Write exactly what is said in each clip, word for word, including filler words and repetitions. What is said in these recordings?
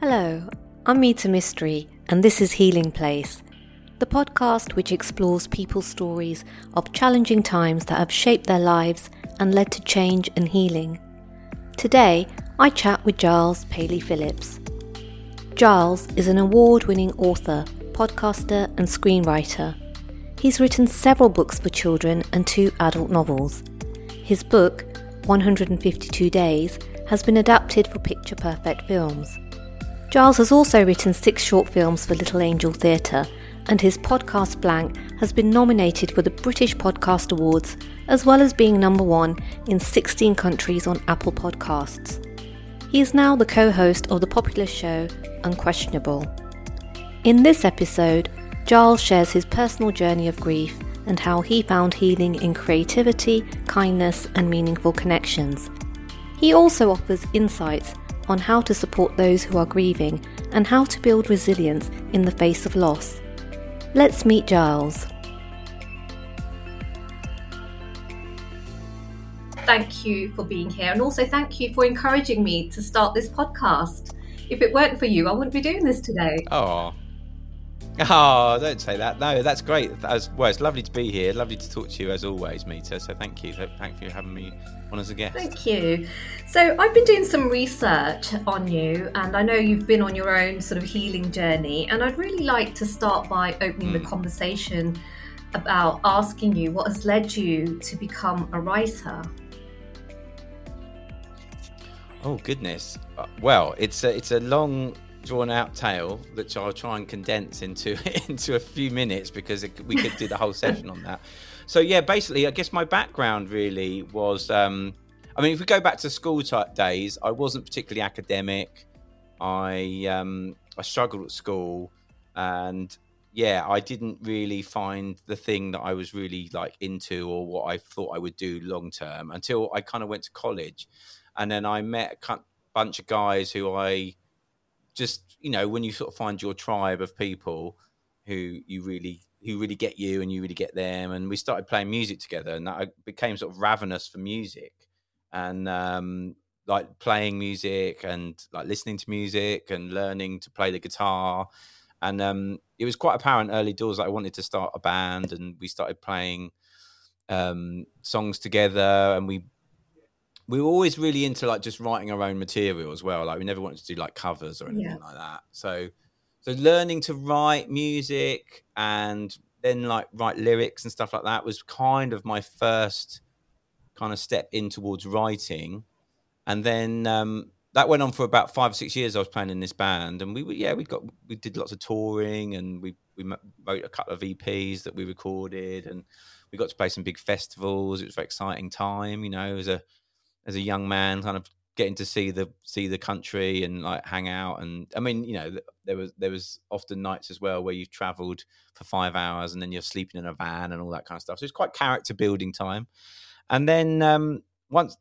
Hello, I'm Rita Mystery, and this is Healing Place, the podcast which explores people's stories of challenging times that have shaped their lives and led to change and healing. Today, I chat with Giles Paley-Phillips. Giles is an award-winning author, podcaster, and screenwriter. He's written several books for children and two adult novels. His book, one hundred fifty-two days, has been adapted for Picture Perfect Films. Giles has also written six short films for Little Angel Theatre, and his podcast Blank has been nominated for the British Podcast Awards, as well as being number one in sixteen countries on Apple Podcasts. He is now the co-host of the popular show Unquestionable. In this episode, Giles shares his personal journey of grief and how he found healing in creativity, kindness, and meaningful connections. He also offers insights on how to support those who are grieving and how to build resilience in the face of loss. Let's meet Giles. Thank you for being here, and also thank you for encouraging me to start this podcast. If it weren't for you, I wouldn't be doing this today. Oh, oh don't say that. No, that's great. That was, well, it's lovely to be here. Lovely to talk to you as always, Mita. So thank you. Thank you for having me on as a guest. Thank you. So I've been doing some research on you, and I know you've been on your own sort of healing journey, and I'd really like to start by opening mm. the conversation about asking you what has led you to become a writer. Oh goodness! Well, it's a, it's a long, drawn-out tale that I'll try and condense into into a few minutes because it, we could do the whole session on that. So yeah, basically, I guess my background really was, um, I mean, if we go back to school type days, I wasn't particularly academic. I um, I struggled at school, and yeah, I didn't really find the thing that I was really like into or what I thought I would do long term until I kind of went to college. And then I met a bunch of guys who I just, you know, when you sort of find your tribe of people who you really, who really get you and you really get them. And we started playing music together, and I became sort of ravenous for music and um, like playing music and like listening to music and learning to play the guitar. And um, it was quite apparent early doors that I wanted to start a band, and we started playing um, songs together, and we, We were always really into like just writing our own material as well. Like we never wanted to do like covers or anything yeah. like that. So, so learning to write music and then like write lyrics and stuff like that was kind of my first kind of step in towards writing. And then um, that went on for about five or six years. I was playing in this band, and we were, yeah, we got, we did lots of touring, and we, we wrote a couple of E Ps that we recorded, and we got to play some big festivals. It was an exciting time, you know, as a, as a young man, kind of getting to see the see the country and like hang out. And I mean, you know, there was there was often nights as well where you've travelled for five hours and then you're sleeping in a van and all that kind of stuff. So it's quite character building time. And then um, once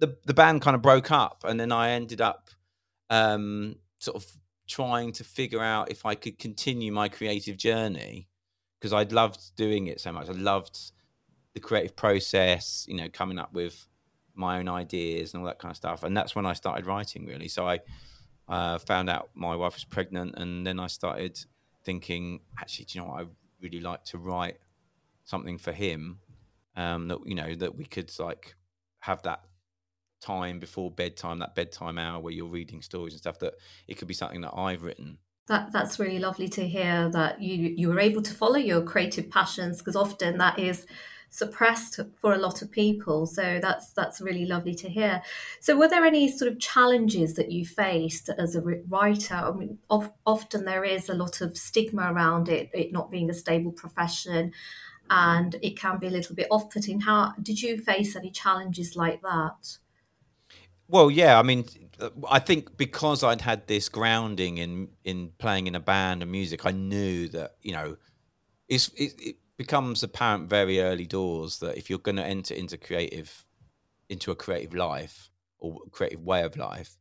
the the band kind of broke up, and then I ended up um, sort of trying to figure out if I could continue my creative journey, because I'd loved doing it so much. I loved the creative process, you know, coming up with my own ideas and all that kind of stuff. And that's when I started writing, really. So I uh, found out my wife was pregnant, and then I started thinking, actually, do you know what? I really like to write something for him um, that, you know, that we could like have that time before bedtime, that bedtime hour where you're reading stories and stuff, that it could be something that I've written. That That's really lovely to hear that you, you were able to follow your creative passions, because often that is suppressed for a lot of people. So that's that's really lovely to hear. So were there any sort of challenges that you faced as a writer? I mean, of, often there is a lot of stigma around it, it not being a stable profession, and it can be a little bit off-putting. How did you face any challenges like that? Well, yeah, I mean, I think because I'd had this grounding in in playing in a band and music, I knew that, you know, it's it, it becomes apparent very early doors that if you're going to enter into creative, into a creative life or creative way of life,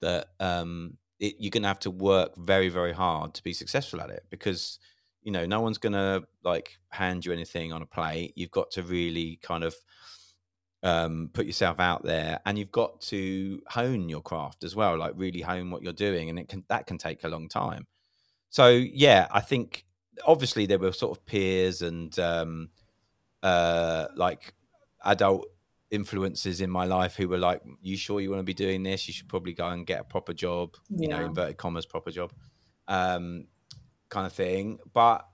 that um, it, you're going to have to work very, very hard to be successful at it, because, you know, no one's going to like hand you anything on a plate. You've got to really kind of um, put yourself out there, and you've got to hone your craft as well, like really hone what you're doing. And it can, that can take a long time. So yeah, I think obviously there were sort of peers and um, uh, like adult influences in my life who were like, you sure you want to be doing this? You should probably go and get a proper job, yeah. you know, inverted commas, proper job, um, kind of thing. But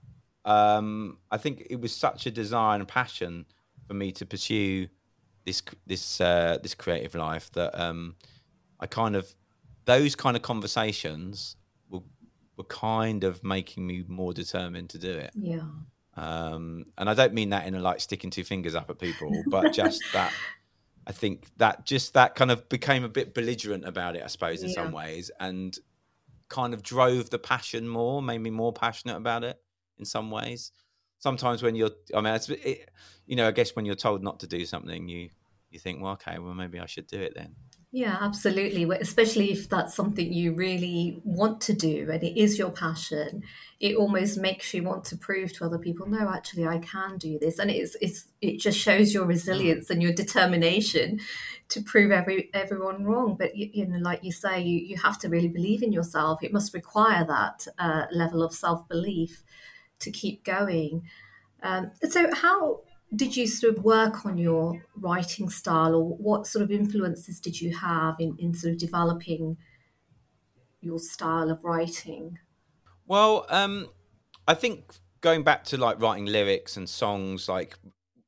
um, I think it was such a desire and passion for me to pursue this, this, uh, this creative life that um, I kind of, those kind of conversations were, were kind of making me more determined to do it. Yeah. Um, and I don't mean that in a like sticking two fingers up at people, but just that I think that just that kind of became a bit belligerent about it, I suppose, in yeah. some ways, and kind of drove the passion more, made me more passionate about it in some ways. Sometimes when you're, I mean, it's, it, you know, I guess when you're told not to do something, you, you think, well, okay, well, maybe I should do it then. Yeah, absolutely. Especially if that's something you really want to do and it is your passion, it almost makes you want to prove to other people, no, actually, I can do this. And it's it's it just shows your resilience and your determination to prove every everyone wrong. But you, you know, like you say, you you have to really believe in yourself. It must require that uh, level of self-belief to keep going. Um, so how did you sort of work on your writing style, or what sort of influences did you have in, in sort of developing your style of writing? Well, um, I think going back to like writing lyrics and songs, like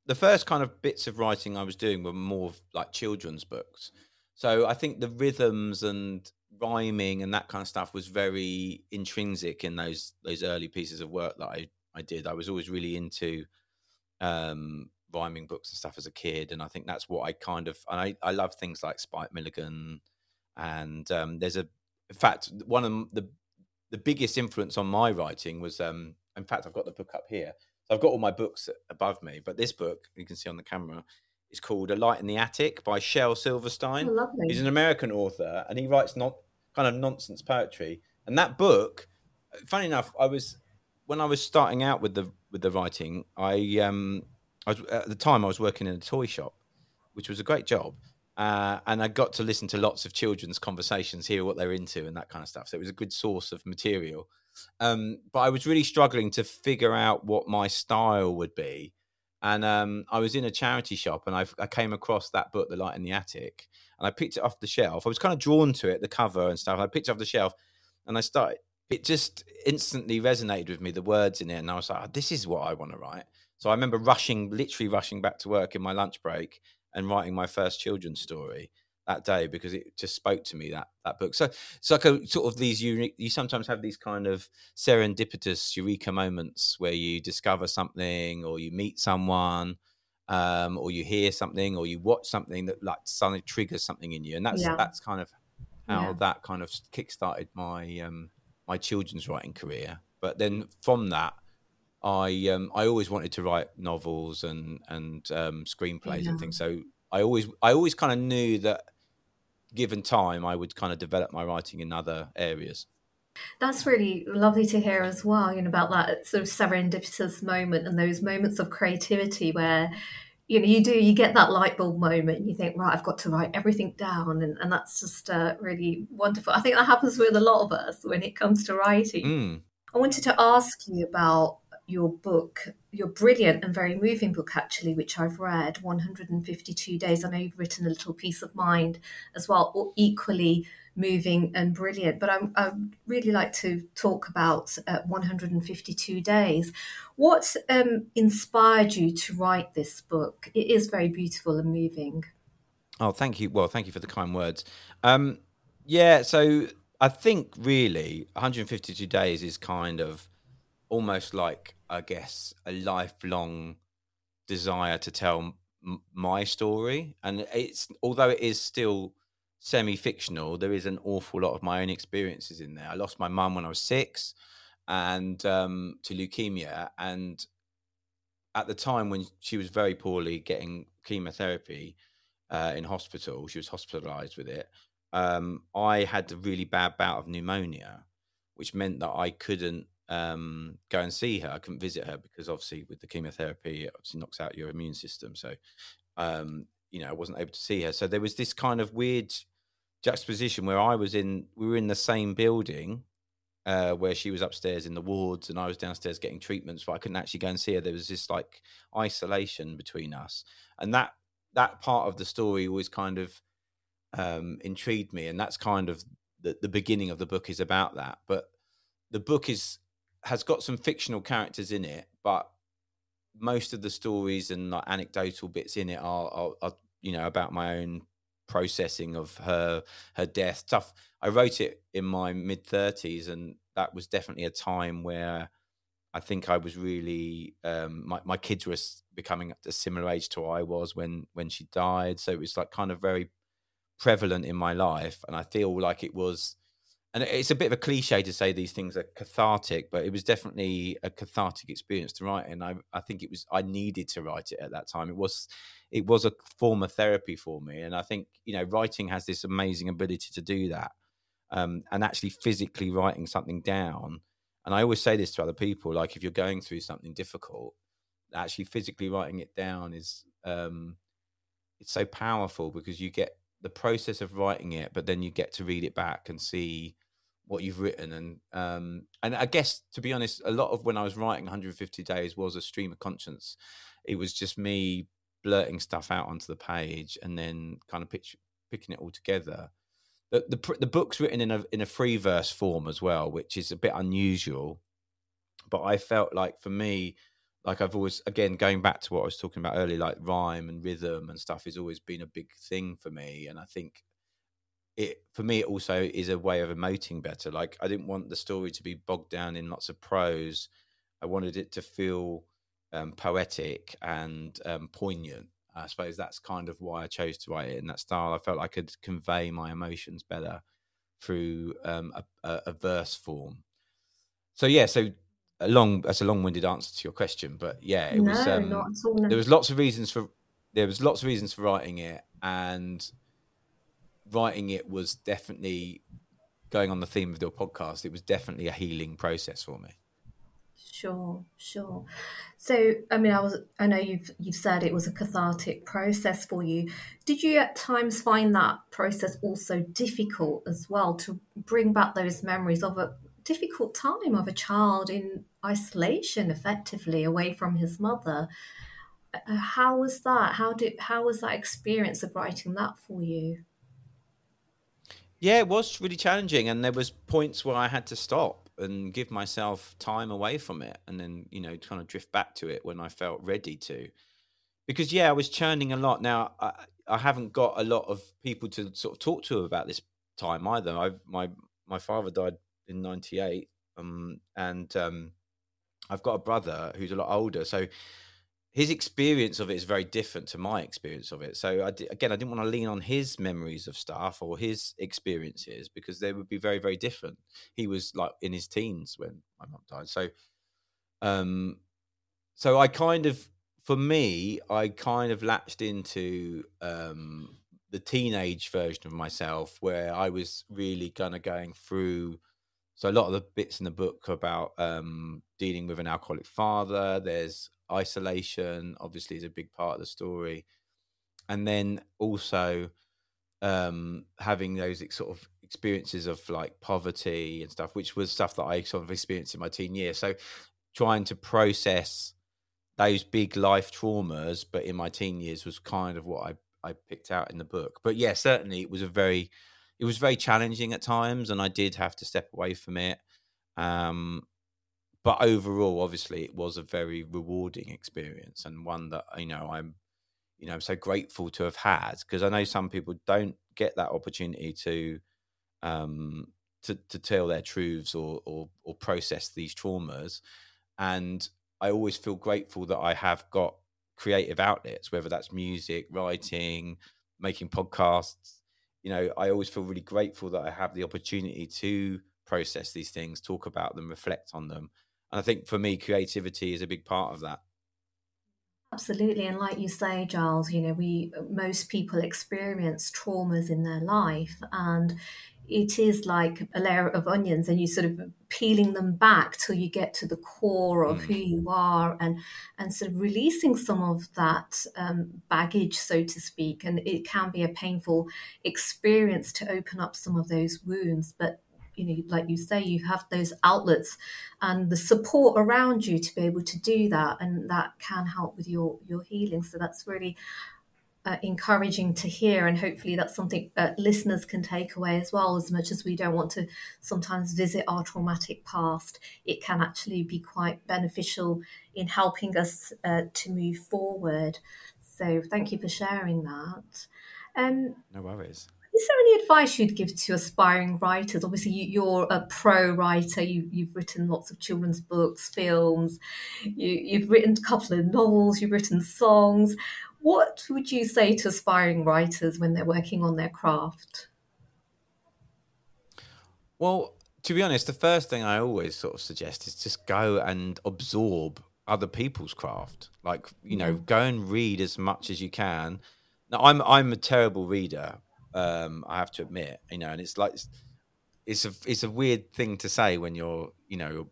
the first kind of bits of writing I was doing were more of like children's books. So I think the rhythms and rhyming and that kind of stuff was very intrinsic in those, those early pieces of work that I, I did. I was always really into um rhyming books and stuff as a kid, and I think that's what I kind of, and I, I love things like Spike Milligan, and um there's a, in fact, one of the the biggest influence on my writing was um in fact I've got the book up here, so I've got all my books above me, but this book you can see on the camera is called A Light in the Attic by Shel Silverstein. Oh, lovely. He's an American author, and he writes not kind of nonsense poetry, and that book, funny enough, I was when I was starting out with the with the writing, I um, I was, at the time I was working in a toy shop, which was a great job, uh, and I got to listen to lots of children's conversations, hear what they're into, and that kind of stuff. So it was a good source of material, um, but I was really struggling to figure out what my style would be, and um, I was in a charity shop, and I, I came across that book, The Light in the Attic, and I picked it off the shelf. I was kind of drawn to it, the cover and stuff. I picked it off the shelf, and I started. It just instantly resonated with me, the words in it. And I was like, oh, this is what I want to write. So I remember rushing, literally rushing back to work in my lunch break and writing my first children's story that day, because it just spoke to me, that that book. So it's like a sort of these unique, you sometimes have these kind of serendipitous eureka moments where you discover something, or you meet someone, um, or you hear something, or you watch something that like suddenly triggers something in you. And that's, yeah. that's kind of how yeah. that kind of kickstarted my, um, my children's writing career. But then from that, I um, I always wanted to write novels and and um, screenplays yeah. and things. So I always I always kind of knew that, given time, I would kind of develop my writing in other areas. That's really lovely to hear as well, you know, about that sort of serendipitous moment and those moments of creativity where, you know, you do, you get that light bulb moment. You think, right, I've got to write everything down. And, and that's just uh, really wonderful. I think that happens with a lot of us when it comes to writing. Mm. I wanted to ask you about your book, your brilliant and very moving book, actually, which I've read, one hundred fifty-two days. I know you've written A Little Peace of Mind as well, or equally moving and brilliant. But I'm, I'd really like to talk about uh, one hundred fifty-two days. What um, inspired you to write this book? It is very beautiful and moving. Oh, thank you. Well, thank you for the kind words. Um, yeah, so I think really one hundred fifty-two days is kind of almost like, I guess, a lifelong desire to tell m- my story. And it's, although it is still semi-fictional, there is an awful lot of my own experiences in there. I lost my mum when I was six, and um, to leukemia. And at the time when she was very poorly, getting chemotherapy uh, in hospital, she was hospitalised with it. Um, I had a really bad bout of pneumonia, which meant that I couldn't um, go and see her. I couldn't visit her because obviously with the chemotherapy, it obviously knocks out your immune system. So um, you know, I wasn't able to see her. So there was this kind of weird juxtaposition where I was in, we were in the same building uh, where she was upstairs in the wards and I was downstairs getting treatments, but I couldn't actually go and see her. There was this like isolation between us. And that, that part of the story always kind of um, intrigued me. And that's kind of the, the beginning of the book is about that. But the book is, has got some fictional characters in it, but most of the stories and like anecdotal bits in it are, are, are, you know, about my own processing of her, her death stuff. I wrote it in my mid thirties, and that was definitely a time where I think I was really, um, my, my kids were becoming a similar age to I was when, when she died. So it was like kind of very prevalent in my life. And I feel like it was, and it's a bit of a cliche to say these things are cathartic, but it was definitely a cathartic experience to write. And I, I think it was, I needed to write it at that time. It was, it was a form of therapy for me. And I think, you know, writing has this amazing ability to do that. Um, and actually physically writing something down. And I always say this to other people, like if you're going through something difficult, actually physically writing it down is, um, it's so powerful because you get the process of writing it, but then you get to read it back and see what you've written. And, um, and I guess, to be honest, a lot of when I was writing one hundred fifty Days was a stream of conscience. It was just me blurting stuff out onto the page and then kind of pitch, picking it all together. The, the, the book's written in a, in a free verse form as well, which is a bit unusual, but I felt like for me, like I've always, again, going back to what I was talking about earlier, like rhyme and rhythm and stuff has always been a big thing for me. And I think it, for me, it also is a way of emoting better. Like I didn't want the story to be bogged down in lots of prose. I wanted it to feel um, poetic and um, poignant. I suppose that's kind of why I chose to write it in that style. I felt I could convey my emotions better through um, a, a verse form. So, yeah, so... A long, that's a long-winded answer to your question, but yeah, it no, was. Um, not at all, no. There was lots of reasons for. There was lots of reasons for writing it, and writing it was definitely going on the theme of your podcast. It was definitely a healing process for me. Sure, sure. So, I mean, I was. I know you've you've said it was a cathartic process for you. Did you at times find that process also difficult as well to bring back those memories of a difficult time of a child in isolation, effectively away from his mother? How was that? How did how was that experience of writing that for you? Yeah, it was really challenging, and there was points where I had to stop and give myself time away from it, and then, you know, kind of drift back to it when I felt ready to. Because yeah, I was churning a lot. Now I, I haven't got a lot of people to sort of talk to about this time either. I my my father died in ninety-eight, um, and um, I've got a brother who's a lot older, so his experience of it is very different to my experience of it. So I did, again, I didn't want to lean on his memories of stuff or his experiences because they would be very, very different. He was like in his teens when my mum died, so um, so I kind of, for me, I kind of latched into um, the teenage version of myself where I was really kind of going through. So a lot of the bits in the book about um, dealing with an alcoholic father, there's isolation, obviously is a big part of the story. And then also um, having those ex- sort of experiences of like poverty and stuff, which was stuff that I sort of experienced in my teen years. So trying to process those big life traumas, but in my teen years was kind of what I, I picked out in the book. But yeah, certainly it was a very... It was very challenging at times, and I did have to step away from it. Um, but overall, obviously, it was a very rewarding experience, and one that, you know, I'm, you know, I'm so grateful to have had, because I know some people don't get that opportunity to, um, to to tell their truths or or, or process these traumas. And I always feel grateful that I have got creative outlets, whether that's music, writing, making podcasts. You know, I always feel really grateful that I have the opportunity to process these things, talk about them, reflect on them. And I think for me, creativity is a big part of that. Absolutely. And like you say, Giles, you know, we most people experience traumas in their life, and it is like a layer of onions, and you sort of peeling them back till you get to the core of mm. who you are, and and sort of releasing some of that um, baggage, so to speak. And it can be a painful experience to open up some of those wounds, but you know, like you say, you have those outlets and the support around you to be able to do that, and that can help with your your healing. So that's really Uh, encouraging to hear, and hopefully that's something that listeners can take away as well. As much as we don't want to sometimes visit our traumatic past, it can actually be quite beneficial in helping us uh, to move forward. So thank you for sharing that. Um, no worries. Is there any advice you'd give to aspiring writers? Obviously you, you're a pro writer, you, you've written lots of children's books, films, you, you've written a couple of novels, you've written songs. What would you say to aspiring writers when they're working on their craft? Well, to be honest, the first thing I always sort of suggest is just go and absorb other people's craft. Like, you know, mm. go and read as much as you can. Now, I'm I'm a terrible reader, um, I have to admit, you know, and it's like, it's a, it's a weird thing to say when you're, you know,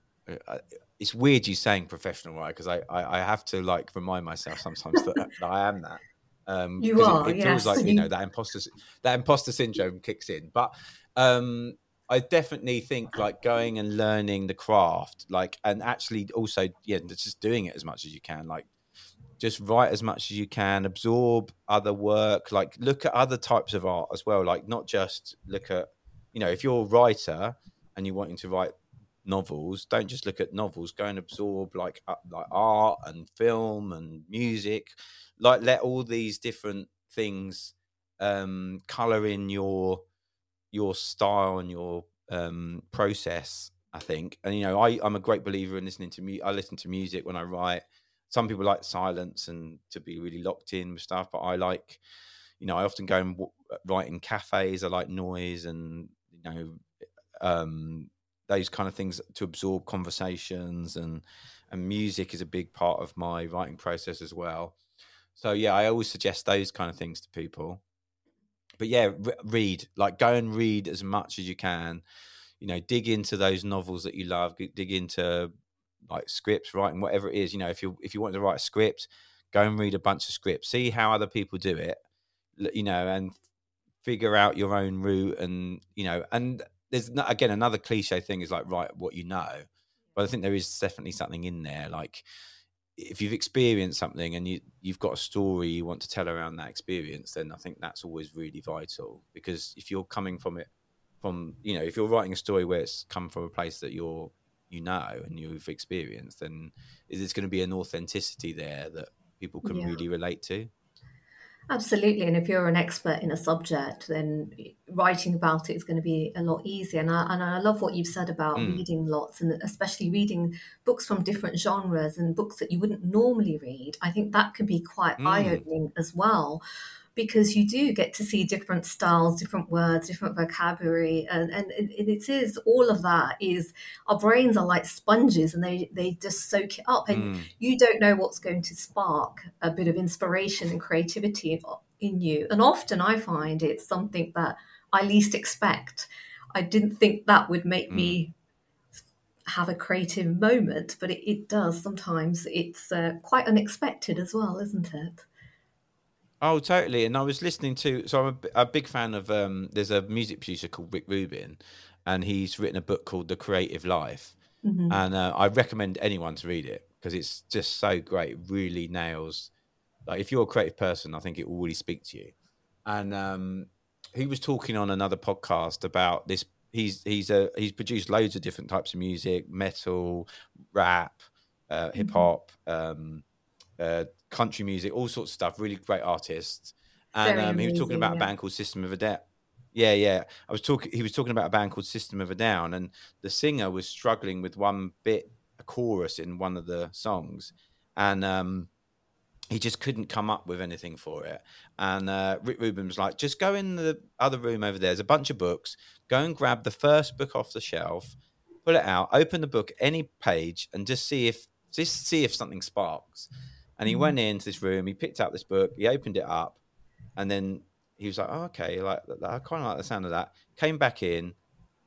uh, it's weird you saying professional writer, because I, I, I have to like remind myself sometimes that, that I am that. Um, you are, It, it yes. feels like, you know, that imposter that imposter syndrome kicks in. But um, I definitely think like going and learning the craft, like, and actually also, yeah, just doing it as much as you can. Like, just write as much as you can, absorb other work, like look at other types of art as well. Like, not just look at, you know, if you're a writer and you're wanting to write novels, don't just look at novels, go and absorb like, uh, like art and film and music. Like, let all these different things um color in your your style and your um process, I think. And you know, I, I'm a great believer in listening to music. I listen to music when I write. Some people like silence and to be really locked in with stuff, but I like, you know, I often go and w- write in cafes. I like noise and, you know, um those kind of things, to absorb conversations, and and music is a big part of my writing process as well. So yeah, I always suggest those kind of things to people. But yeah, re- read, like go and read as much as you can, you know, dig into those novels that you love, dig into like scripts, writing, whatever it is. You know, if you if you want to write a script, go and read a bunch of scripts, see how other people do it, you know, and figure out your own route. And, you know, and there's not, again, another cliche thing is like, write what you know, but I think there is definitely something in there. Like, if you've experienced something and you, you've got a story you want to tell around that experience, then I think that's always really vital, because if you're coming from it, from, you know, if you're writing a story where it's come from a place that you're, you know, and you've experienced, then there's going to be an authenticity there that people can yeah. really relate to. Absolutely. And if you're an expert in a subject, then writing about it is going to be a lot easier. And I, and I love what you've said about mm. reading lots, and especially reading books from different genres and books that you wouldn't normally read. I think that can be quite mm. eye-opening as well, because you do get to see different styles, different words, different vocabulary. And, and it, it is, all of that is, our brains are like sponges, and they, they just soak it up. And mm. you don't know what's going to spark a bit of inspiration and creativity in, in you. And often I find it's something that I least expect. I didn't think that would make mm. me have a creative moment, but it, it does sometimes. It's uh, quite unexpected as well, isn't it? Oh, totally. And I was listening to, so I'm a, a big fan of, um, there's a music producer called Rick Rubin, and he's written a book called The Creative Life. Mm-hmm. And uh, I recommend anyone to read it, because it's just so great. It really nails, like if you're a creative person, I think it will really speak to you. And um, he was talking on another podcast about this. He's, he's, a, he's produced loads of different types of music, metal, rap, uh, hip hop, um, uh, country music, all sorts of stuff, really great artists. And um, he was talking about yeah. a band called System of a Down. Yeah, yeah. I was talking he was talking about a band called System of a Down, and the singer was struggling with one bit, a chorus in one of the songs, and um he just couldn't come up with anything for it. And uh, Rick Rubin was like, just go in the other room over there, there's a bunch of books, go and grab the first book off the shelf, pull it out, open the book, any page, and just see if just see if something sparks. And he went into this room, he picked up this book, he opened it up, and then he was like, oh, okay, like I kind of like the sound of that. Came back in,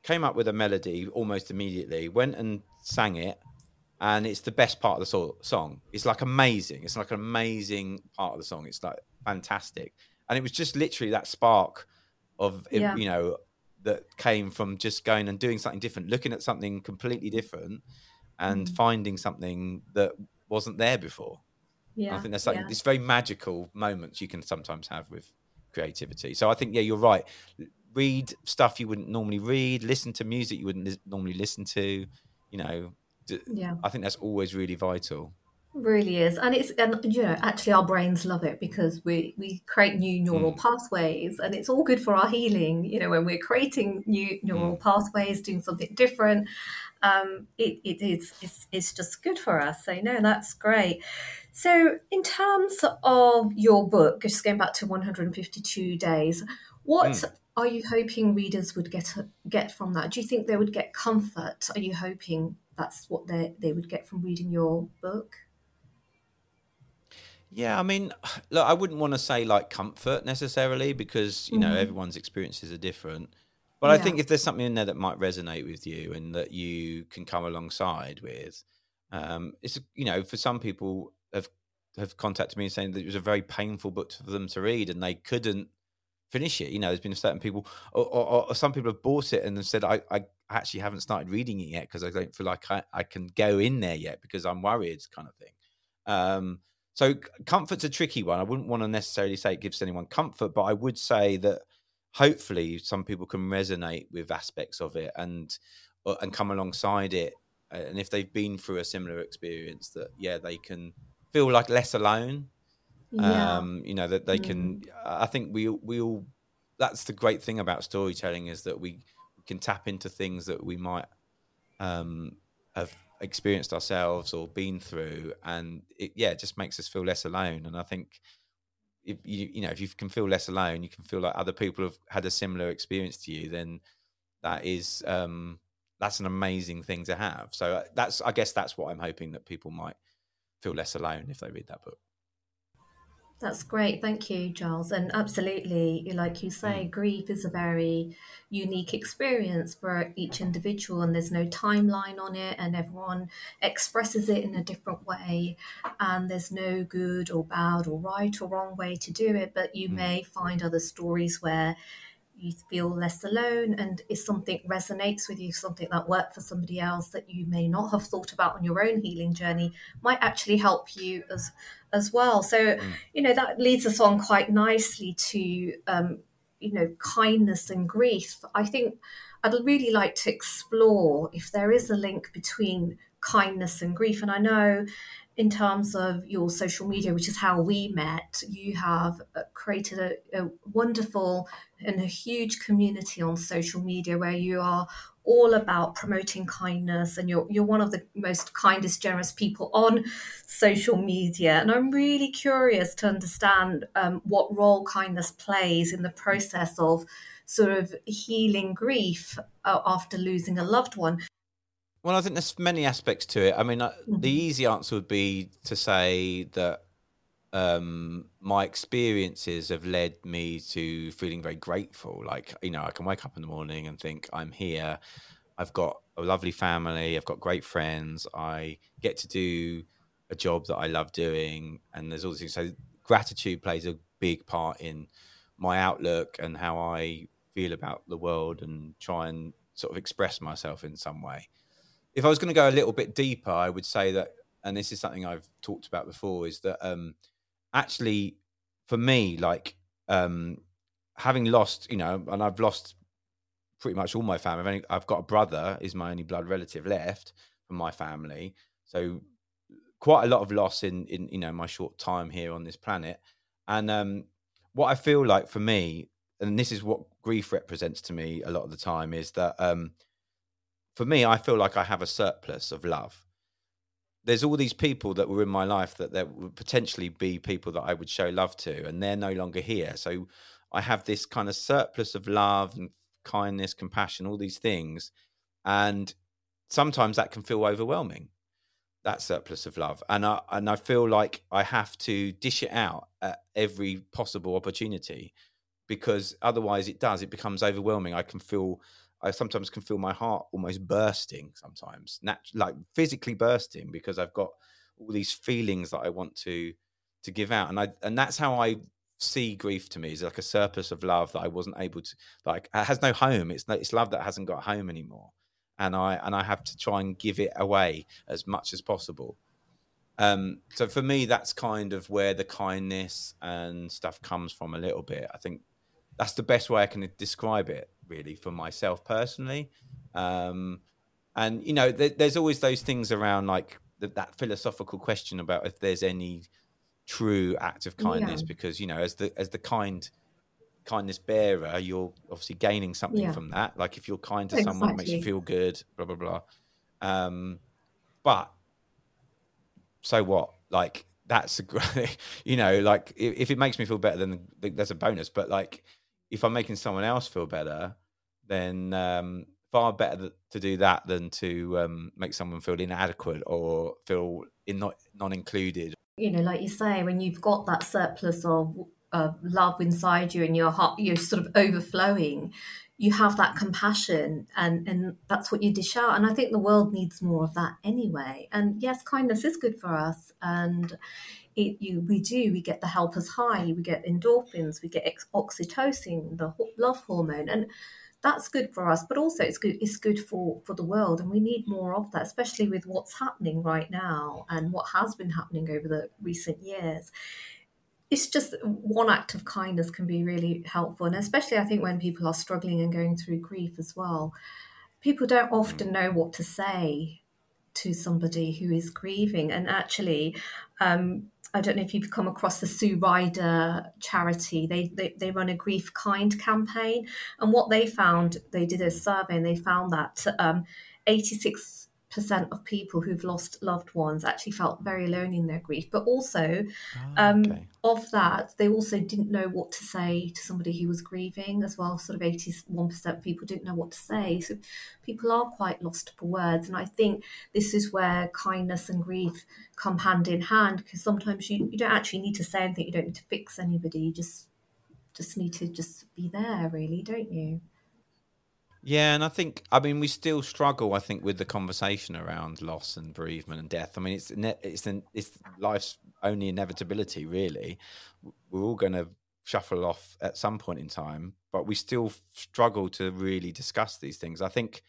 came up with a melody almost immediately, went and sang it, and it's the best part of the song. It's like amazing. It's like an amazing part of the song. It's like fantastic. And it was just literally that spark of, yeah. you know, that came from just going and doing something different, looking at something completely different and mm-hmm. finding something that wasn't there before. Yeah, I think that's like yeah. this very magical moments you can sometimes have with creativity. So I think, yeah, you're right. Read stuff you wouldn't normally read, listen to music you wouldn't li- normally listen to, you know, d- yeah. I think that's always really vital. Really is. And it's, and you know, actually our brains love it because we, we create new neural mm. pathways, and it's all good for our healing. You know, when we're creating new neural mm. pathways, doing something different, um, it, it is, it's, it's just good for us. So no, that's great. So in terms of your book, just going back to one hundred fifty-two days, what mm. are you hoping readers would get, get from that? Do you think they would get comfort? Are you hoping that's what they, they would get from reading your book? Yeah, I mean, look, I wouldn't want to say like comfort necessarily because, you know, mm-hmm. everyone's experiences are different. But yeah. I think if there's something in there that might resonate with you and that you can come alongside with, um, it's, you know, for some people have have contacted me saying that it was a very painful book for them to read and they couldn't finish it. You know, there's been certain people or, or, or some people have bought it and have said, I, I actually haven't started reading it yet because I don't feel like I, I can go in there yet because I'm worried kind of thing. Um So comfort's a tricky one. I wouldn't want to necessarily say it gives anyone comfort, but I would say that hopefully some people can resonate with aspects of it and and come alongside it. And if they've been through a similar experience, that, yeah, they can feel like less alone. Yeah. Um, you know, that they mm. can, I think we we all, that's the great thing about storytelling is that we can tap into things that we might um, have experienced ourselves or been through, and it yeah it just makes us feel less alone. And I think if you you know if you can feel less alone, you can feel like other people have had a similar experience to you, then that is um that's an amazing thing to have. So that's I guess that's what I'm hoping, that people might feel less alone if they read that book. That's great. Thank you, Giles. And absolutely, like you say, mm. grief is a very unique experience for each individual, and there's no timeline on it, and everyone expresses it in a different way. And there's no good or bad or right or wrong way to do it. But you mm. may find other stories where you feel less alone, and if something resonates with you, something that worked for somebody else that you may not have thought about on your own healing journey might actually help you as as well. So, mm. you know, that leads us on quite nicely to, um, you know, kindness and grief. I think I'd really like to explore if there is a link between kindness and grief. And I know in terms of your social media, which is how we met, you have created a, a wonderful and a huge community on social media where you are all about promoting kindness, and you're you're one of the most kindest, generous people on social media. And I'm really curious to understand um, what role kindness plays in the process of sort of healing grief uh, after losing a loved one. Well, I think there's many aspects to it. I mean, I, the easy answer would be to say that um, my experiences have led me to feeling very grateful. Like, you know, I can wake up in the morning and think I'm here. I've got a lovely family. I've got great friends. I get to do a job that I love doing. And there's all these things. So gratitude plays a big part in my outlook and how I feel about the world and try and sort of express myself in some way. If I was going to go a little bit deeper, I would say that, and this is something I've talked about before, is that um, actually for me, like um, having lost, you know, and I've lost pretty much all my family. I've, only, I've got a brother, is my only blood relative left from my family. So quite a lot of loss in, in you know, my short time here on this planet. And um, what I feel like for me, and this is what grief represents to me a lot of the time, is that um, for me, I feel like I have a surplus of love. There's all these people that were in my life that there would potentially be people that I would show love to, and they're no longer here. So I have this kind of surplus of love and kindness, compassion, all these things. And sometimes that can feel overwhelming, that surplus of love. And I, and I feel like I have to dish it out at every possible opportunity, because otherwise it does, it becomes overwhelming. I can feel, I sometimes can feel my heart almost bursting sometimes, nat- like physically bursting, because I've got all these feelings that I want to, to give out. And I, and that's how I see grief to me, is like a surplus of love that I wasn't able to, like, it has no home. It's no, it's love that hasn't got home anymore. And I, and I have to try and give it away as much as possible. Um, so for me, that's kind of where the kindness and stuff comes from a little bit. I think that's the best way I can describe it, really, for myself personally. Um, and, you know, th- there's always those things around, like th- that philosophical question about if there's any true act of kindness, yeah. because, you know, as the as the kind kindness bearer, you're obviously gaining something yeah. from that. Like if you're kind to exactly. someone, it makes you feel good, blah, blah, blah. Um, but... so what? Like, that's a great, you know, like if, if it makes me feel better, then that's a bonus. But like, if I'm making someone else feel better, then um, far better to do that than to um, make someone feel inadequate or feel in not non-included. You know, like you say, when you've got that surplus of uh, love inside you and your heart, you're sort of overflowing, you have that compassion, and, and that's what you dish out. And I think the world needs more of that anyway. And yes, kindness is good for us. And it, you, we do, we get the helpers high, we get endorphins, we get oxytocin, the love hormone. And that's good for us, but also it's good, it's good for, for the world. And we need more of that, especially with what's happening right now and what has been happening over the recent years. It's just one act of kindness can be really helpful. And especially I think when people are struggling and going through grief as well, people don't often know what to say to somebody who is grieving. And actually, um, I don't know if you've come across the Sue Ryder charity. They, they they run a Grief Kind campaign. And what they found, they did a survey and they found that um, eighty-six percent of people who've lost loved ones actually felt very alone in their grief, but also oh, um, okay. of that, they also didn't know what to say to somebody who was grieving as well. Sort of eighty-one percent of people didn't know what to say. So people are quite lost for words. And I think this is where kindness and grief come hand in hand, because sometimes you, you don't actually need to say anything. You don't need to fix anybody. You just, just need to just be there, really, don't you? Yeah, and I think, I mean, we still struggle, I think, with the conversation around loss and bereavement and death. I mean, it's it's it's life's only inevitability, really. We're all going to shuffle off at some point in time, but we still struggle to really discuss these things. I think,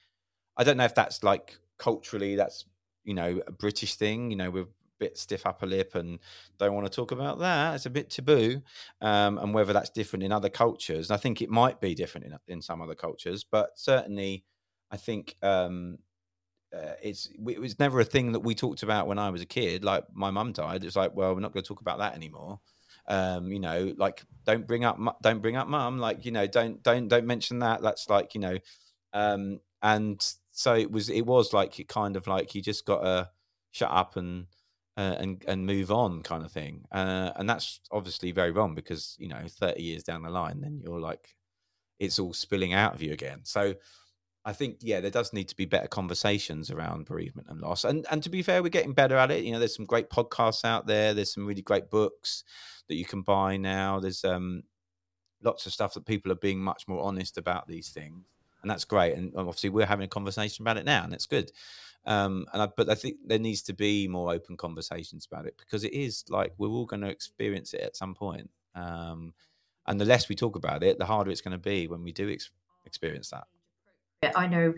I don't know if that's like culturally, that's, you know, a British thing. You know, we're a bit stiff upper lip and don't want to talk about that. It's a bit taboo. Um, and whether that's different in other cultures, and I think it might be different in, in some other cultures, but certainly I think um, uh, it's it was never a thing that we talked about when I was a kid. Like my mum died, it's like, well, we're not going to talk about that anymore. Um, you know, like don't bring up, don't bring up mum. Like, you know, don't don't don't mention that. That's like, you know, um, and so it was it was like it kind of like you just got to shut up and. Uh, and and move on kind of thing, uh, and that's obviously very wrong, because you know thirty years down the line then you're like it's all spilling out of you again. So I think yeah there does need to be better conversations around bereavement and loss, and and to be fair, we're getting better at it. You know, there's some great podcasts out there, there's some really great books that you can buy now, there's um lots of stuff that people are being much more honest about these things, and that's great. And obviously we're having a conversation about it now, and it's good. Um, and I, but I think there needs to be more open conversations about it, because it is like we're all going to experience it at some point. Um, and the less we talk about it, the harder it's going to be when we do ex- experience that. I know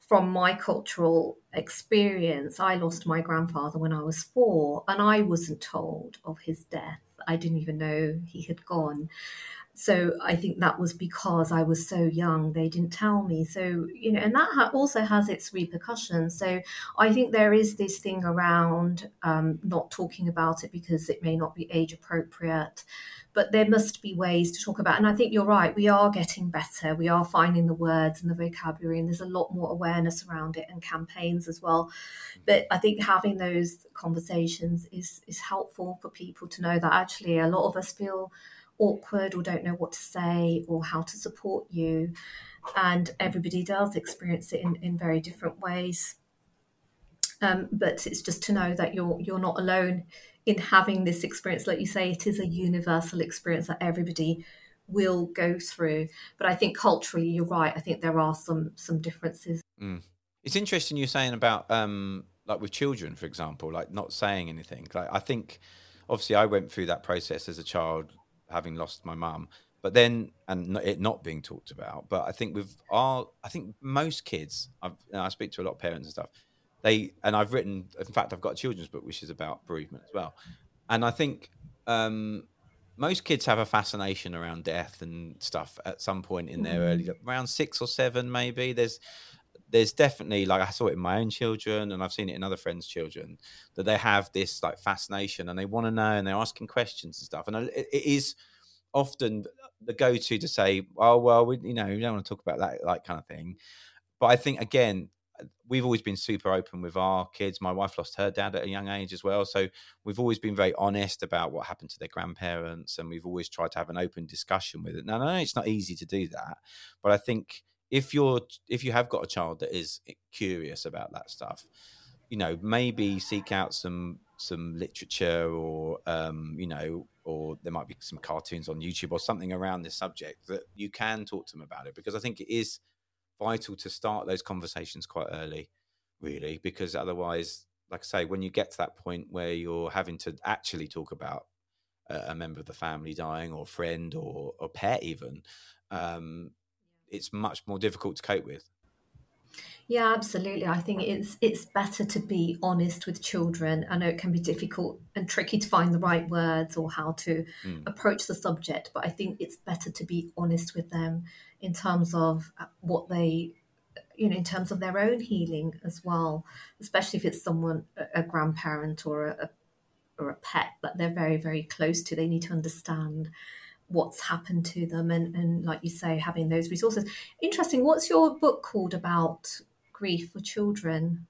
from my cultural experience, I lost my grandfather when I was four, and I wasn't told of his death. I didn't even know he had gone. So I think that was because I was so young, they didn't tell me. So, you know, and that ha- also has its repercussions. So I think there is this thing around um, not talking about it because it may not be age appropriate, but there must be ways to talk about it. And I think you're right, we are getting better. We are finding the words and the vocabulary, and there's a lot more awareness around it and campaigns as well. But I think having those conversations is is helpful for people to know that actually a lot of us feel awkward or don't know what to say or how to support you, and everybody does experience it in, in very different ways, um, but it's just to know that you're you're not alone in having this experience. Like you say, it is a universal experience that everybody will go through. But I think culturally, you're right. I think there are some some differences. Mm. It's interesting you're saying about um, like with children, for example, like not saying anything. Like I think, obviously, I went through that process as a child, having lost my mum. But then, and it not being talked about. But I think with our, I think most kids, I've, and I speak to a lot of parents and stuff. They and I've written, in fact, I've got a children's book which is about bereavement as well. And I think um, most kids have a fascination around death and stuff at some point in their early, around six or seven maybe. There's, there's definitely, like I saw it in my own children, and I've seen it in other friends' children, that they have this like fascination and they want to know and they're asking questions and stuff. And it, it is often the go-to to say, oh, well, we, you know, we don't want to talk about that, that kind of thing. But I think, again, we've always been super open with our kids. My wife lost her dad at a young age as well. So we've always been very honest about what happened to their grandparents. And we've always tried to have an open discussion with it. Now, I know it's not easy to do that, but I think if you're, if you have got a child that is curious about that stuff, you know, maybe seek out some, some literature or, um, you know, or there might be some cartoons on YouTube or something around this subject that you can talk to them about it, because I think it is vital to start those conversations quite early, really, because otherwise, like I say, when you get to that point where you're having to actually talk about a, a member of the family dying or a friend or a pet even, um, it's much more difficult to cope with. Yeah, absolutely. I think it's it's better to be honest with children. I know it can be difficult and tricky to find the right words or how to mm. approach the subject, but I think it's better to be honest with them in terms of what they, you know, in terms of their own healing as well, especially if it's someone, a grandparent or a or a pet that they're very, very close to. They need to understand what's happened to them, and, and like you say, having those resources. Interesting. What's your book called about grief for children?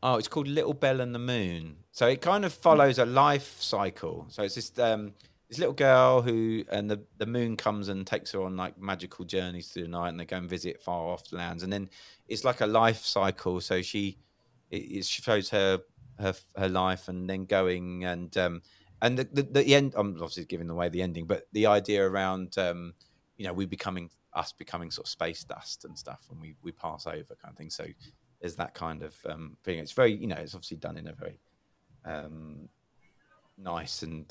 Oh, it's called Little Bell and the Moon. So it kind of follows a life cycle. So it's this um, this little girl who, and the, the moon comes and takes her on like magical journeys through the night, and they go and visit far off lands. And then it's like a life cycle. So she, it, it shows her, her, her life and then going and, um, And the, the, the end, I'm obviously giving away the ending, but the idea around, um, you know, we becoming, us becoming sort of space dust and stuff, and we, we pass over kind of thing. So there's that kind of um, thing. It's very, you know, it's obviously done in a very um, nice and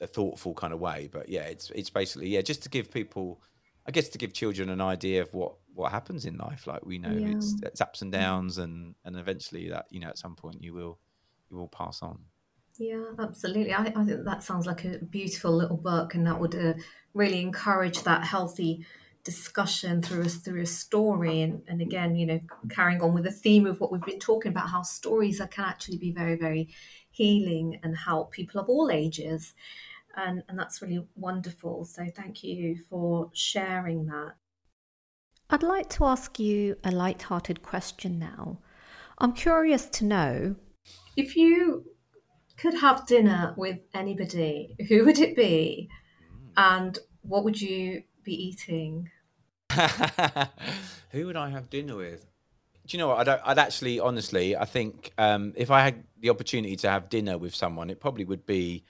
a thoughtful kind of way. But yeah, it's it's basically, yeah, just to give people, I guess to give children an idea of what, what happens in life. Like we know yeah. it's, it's ups and downs, and, and eventually that, you know, at some point you will you will pass on. Yeah, absolutely. I, I think that sounds like a beautiful little book, and that would uh, really encourage that healthy discussion through a, through a story. And, and again, you know, carrying on with the theme of what we've been talking about, how stories are, can actually be very, very healing and help people of all ages. And, and that's really wonderful. So thank you for sharing that. I'd like to ask you a light-hearted question now. I'm curious to know, if you could have dinner with anybody, who would it be and what would you be eating? Who would I have dinner with? Do you know what? I don't, I'd actually, honestly, I think um, if I had the opportunity to have dinner with someone, it probably would be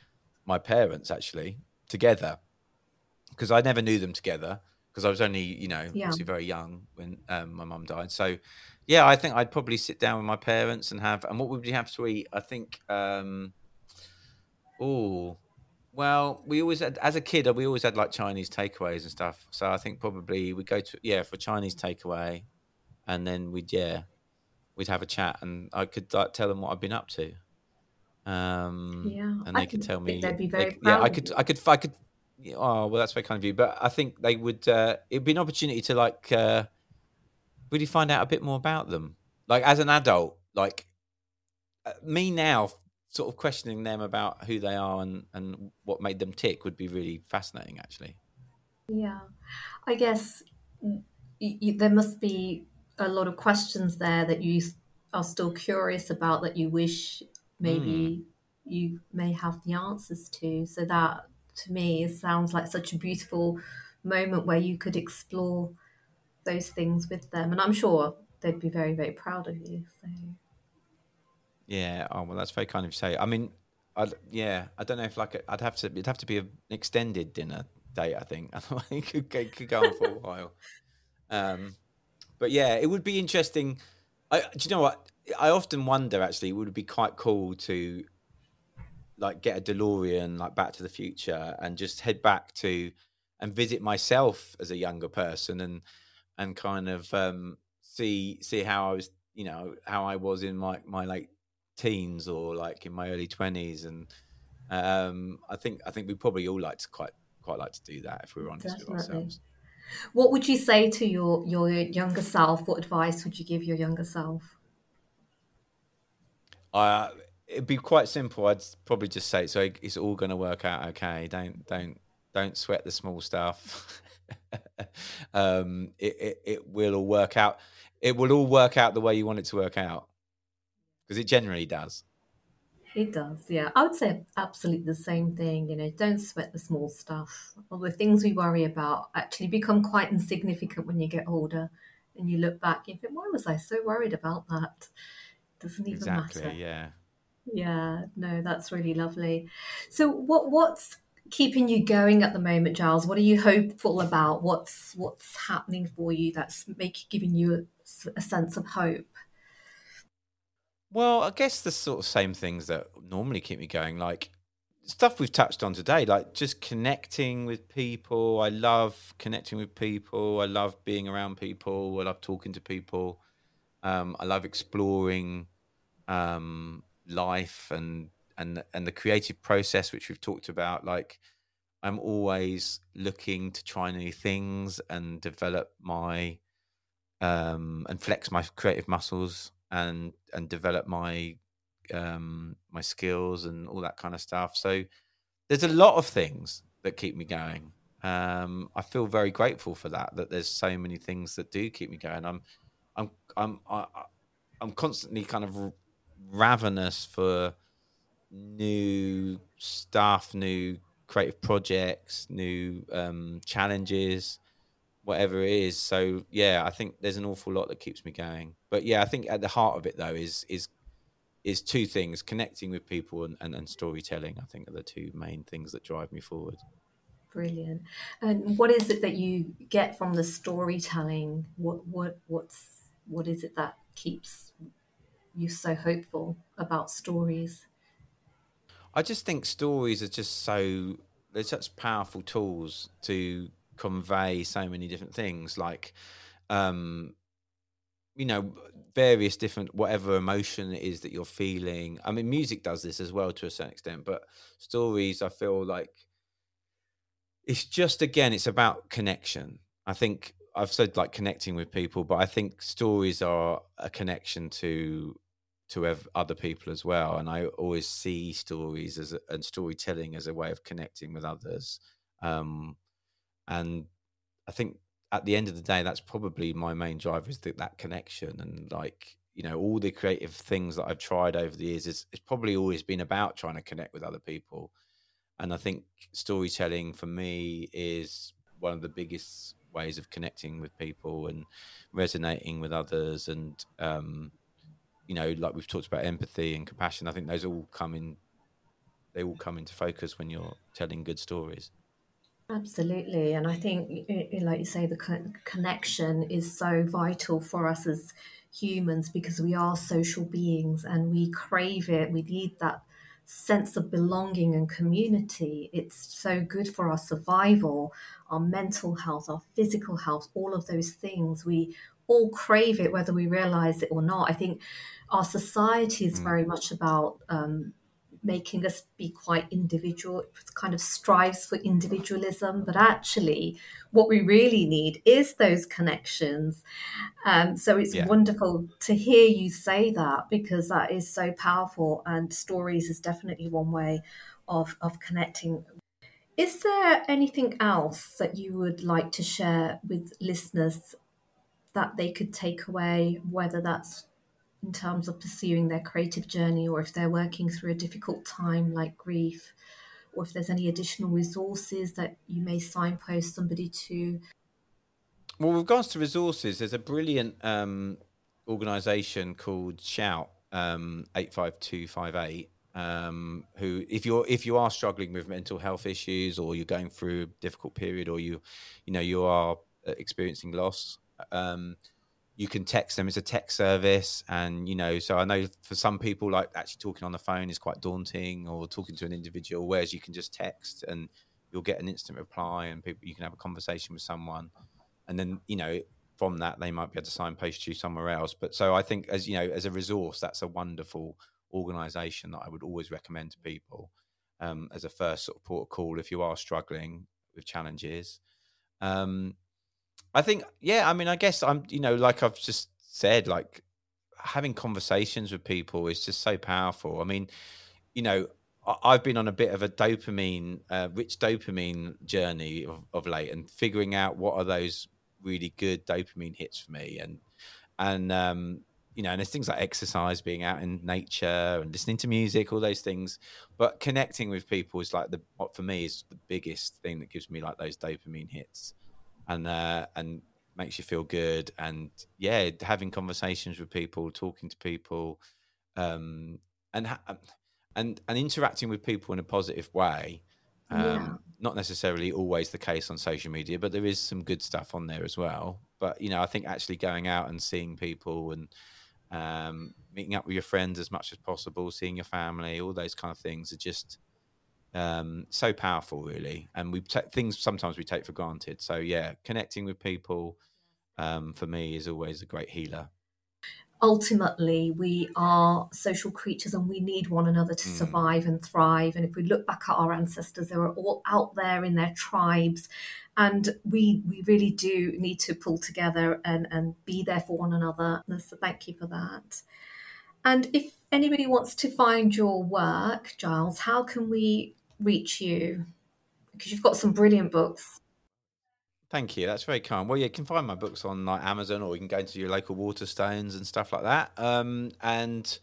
my parents, actually, together, because I never knew them together, because I was only, you know, yeah. obviously very young when um, my mum died. So, yeah, I think I'd probably sit down with my parents and have, and what would we have to eat? I think... Um, Oh, well, we always had, as a kid, we always had like Chinese takeaways and stuff. So I think probably we'd go to, yeah, for a Chinese takeaway, and then we'd, yeah, we'd have a chat, and I could like tell them what I've been up to. Um, yeah. And they I could tell me, they'd be very they, proud yeah, I could, I could, I could, I could, oh, well, that's very kind of you. But I think they would, uh, it'd be an opportunity to like uh, really find out a bit more about them. Like as an adult, like uh, me now, sort of questioning them about who they are and, and what made them tick would be really fascinating, actually. Yeah. I guess y- y- there must be a lot of questions there that you are still curious about, that you wish maybe mm. you may have the answers to. So that, to me, sounds like such a beautiful moment where you could explore those things with them. And I'm sure they'd be very, very proud of you, so... Yeah. Oh well, that's very kind of you to say. I mean, I'd, yeah, I don't know if like I'd have to. It'd have to be an extended dinner date, I think. Otherwise, it could, it could go on for a while. Um, but yeah, it would be interesting. I, do you know what? I often wonder, actually, would it be quite cool to like get a DeLorean, like Back to the Future, and just head back to and visit myself as a younger person and and kind of um, see see how I was, you know, how I was in my, my late teens or like in my early twenties. And um, I think I think we probably all like to quite quite like to do that if we were honest Definitely. with ourselves. What would you say to your, your younger self? What advice would you give your younger self? Uh, it'd be quite simple. I'd probably just say, so it's all going to work out okay. Don't don't don't sweat the small stuff. um, it, it it will all work out. It will all work out the way you want it to work out, because it generally does. It does, yeah. I would say absolutely the same thing. You know, don't sweat the small stuff. All the things we worry about actually become quite insignificant when you get older, and you look back, you think, why was I so worried about that? Doesn't even exactly, matter. Yeah. Yeah. No, that's really lovely. So, what what's keeping you going at the moment, Giles? What are you hopeful about? What's what's happening for you that's making giving you a, a sense of hope? Well, I guess the sort of same things that normally keep me going, like stuff we've touched on today, like just connecting with people. I love connecting with people. I love being around people. I love talking to people. Um, I love exploring um, life and and and the creative process, which we've talked about. Like, I'm always looking to try new things and develop my um, and flex my creative muscles and and develop my um, my skills and all that kind of stuff. So there's a lot of things that keep me going. Um, I feel very grateful for that. That there's so many things that do keep me going. I'm I'm I'm I, I'm constantly kind of ravenous for new stuff, new creative projects, new um, challenges, whatever it is. So yeah, I think there's an awful lot that keeps me going. But yeah, I think at the heart of it though is is is two things: connecting with people and, and, and storytelling. I think are the two main things that drive me forward. Brilliant. And what is it that you get from the storytelling? What what what's What is it that keeps you so hopeful about stories? I just think stories are just so, they're such powerful tools to convey so many different things, like, um, you know, various different, whatever emotion it is that you're feeling. I mean, music does this as well to a certain extent, but stories, I feel like it's just, again, it's about connection. I think I've said like connecting with people, but I think stories are a connection to to ev- other people as well. And I always see stories as a, and storytelling as a way of connecting with others. Um, and I think at the end of the day, that's probably my main driver is that, that connection. And like, you know, all the creative things that I've tried over the years, is it's probably always been about trying to connect with other people. And I think storytelling for me is one of the biggest ways of connecting with people and resonating with others. And um you know, like we've talked about empathy and compassion, I think those all come in they all come into focus when you're telling good stories. Absolutely. And I think, like you say, the connection is so vital for us as humans, because we are social beings and we crave it. We need that sense of belonging and community. It's so good for our survival, our mental health, our physical health, all of those things. We all crave it, whether we realize it or not. I think our society is very much about um, making us be quite individual. It kind of strives for individualism, but actually what we really need is those connections. Um, so it's yeah. wonderful to hear you say that, because that is so powerful, and stories is definitely one way of, of connecting. Is there anything else that you would like to share with listeners that they could take away, whether that's in terms of pursuing their creative journey, or if they're working through a difficult time like grief, or if there's any additional resources that you may signpost somebody to? Well, with regards to resources, there's a brilliant um, organisation called Shout um, eight five two five eight, um, who, if you're, if you are struggling with mental health issues, or you're going through a difficult period, or you, you know, you are experiencing loss, um, you can text them. It's a text service. And, you know, so I know for some people, like, actually talking on the phone is quite daunting, or talking to an individual, whereas you can just text and you'll get an instant reply, and people, you can have a conversation with someone. And then, you know, from that, they might be able to signpost you somewhere else. But so I think, as you know, as a resource, that's a wonderful organization that I would always recommend to people, um, as a first sort of port of call if you are struggling with challenges. Um, I think, yeah, I mean, I guess I'm, you know, like I've just said, like, having conversations with people is just so powerful. I mean, you know, I've been on a bit of a dopamine, uh, rich dopamine journey of, of late, and figuring out what are those really good dopamine hits for me. And, and, um, you know, and there's things like exercise, being out in nature, and listening to music, all those things. But connecting with people is like the, what for me is the biggest thing that gives me like those dopamine hits, and, uh, and makes you feel good. And yeah, having conversations with people, talking to people, um, and, ha- And and interacting with people in a positive way, um, yeah. Not necessarily always the case on social media, but there is some good stuff on there as well. But, you know, I think actually going out and seeing people, and um, meeting up with your friends as much as possible, seeing your family, all those kind of things are just um, so powerful, really. And we take things sometimes we take for granted. So, yeah, connecting with people um, for me is always a great healer. Ultimately, we are social creatures, and we need one another to survive and thrive. And if we look back at our ancestors, they were all out there in their tribes, and we we really do need to pull together and, and be there for one another. So thank you for that. And if anybody wants to find your work, Giles, how can we reach you? Because you've got some brilliant books. Thank you. That's very kind. Well, yeah, you can find my books on like Amazon, or you can go to your local Waterstones and stuff like that. Um, and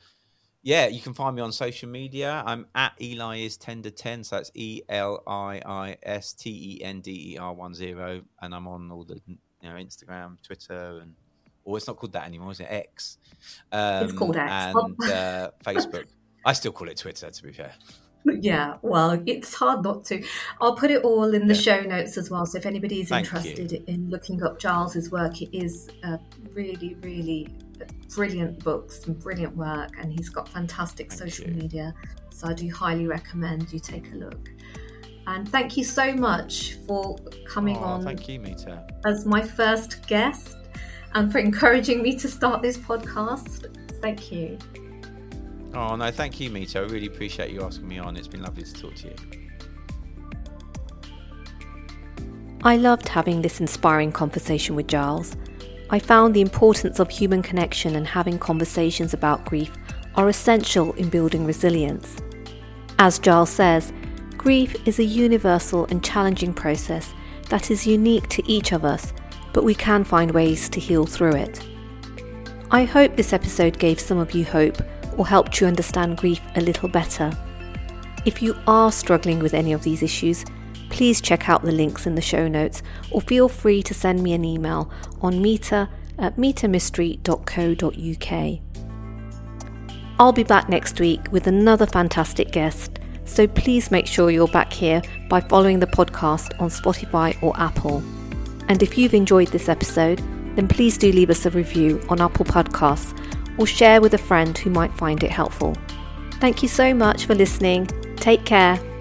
yeah, you can find me on social media. I'm at Eli is Tender ten, so that's E L I I S T E N D E R one zero. And I'm on all the, you know, Instagram, Twitter, and or oh, it's not called that anymore, is it? X. Um, it's called X. And uh, Facebook. I still call it Twitter, to be fair. Yeah, well, it's hard not to. I'll put it all in the yeah. show notes as well. So if anybody is Thank interested you. in looking up Giles's work, it is a really, really brilliant books and brilliant work. And he's got fantastic Thank social you. media. So I do highly recommend you take a look. And thank you so much for coming oh, on thank you, Mita. as my first guest, and for encouraging me to start this podcast. Thank you. Oh, no, thank you, Mita. I really appreciate you asking me on. It's been lovely to talk to you. I loved having this inspiring conversation with Giles. I found the importance of human connection and having conversations about grief are essential in building resilience. As Giles says, grief is a universal and challenging process that is unique to each of us, but we can find ways to heal through it. I hope this episode gave some of you hope, or helped you understand grief a little better. If you are struggling with any of these issues, please check out the links in the show notes, or feel free to send me an email on mita at mita mystery dot co dot uk. I'll be back next week with another fantastic guest, so please make sure you're back here by following the podcast on Spotify or Apple. And if you've enjoyed this episode, then please do leave us a review on Apple Podcasts, or share with a friend who might find it helpful. Thank you so much for listening. Take care.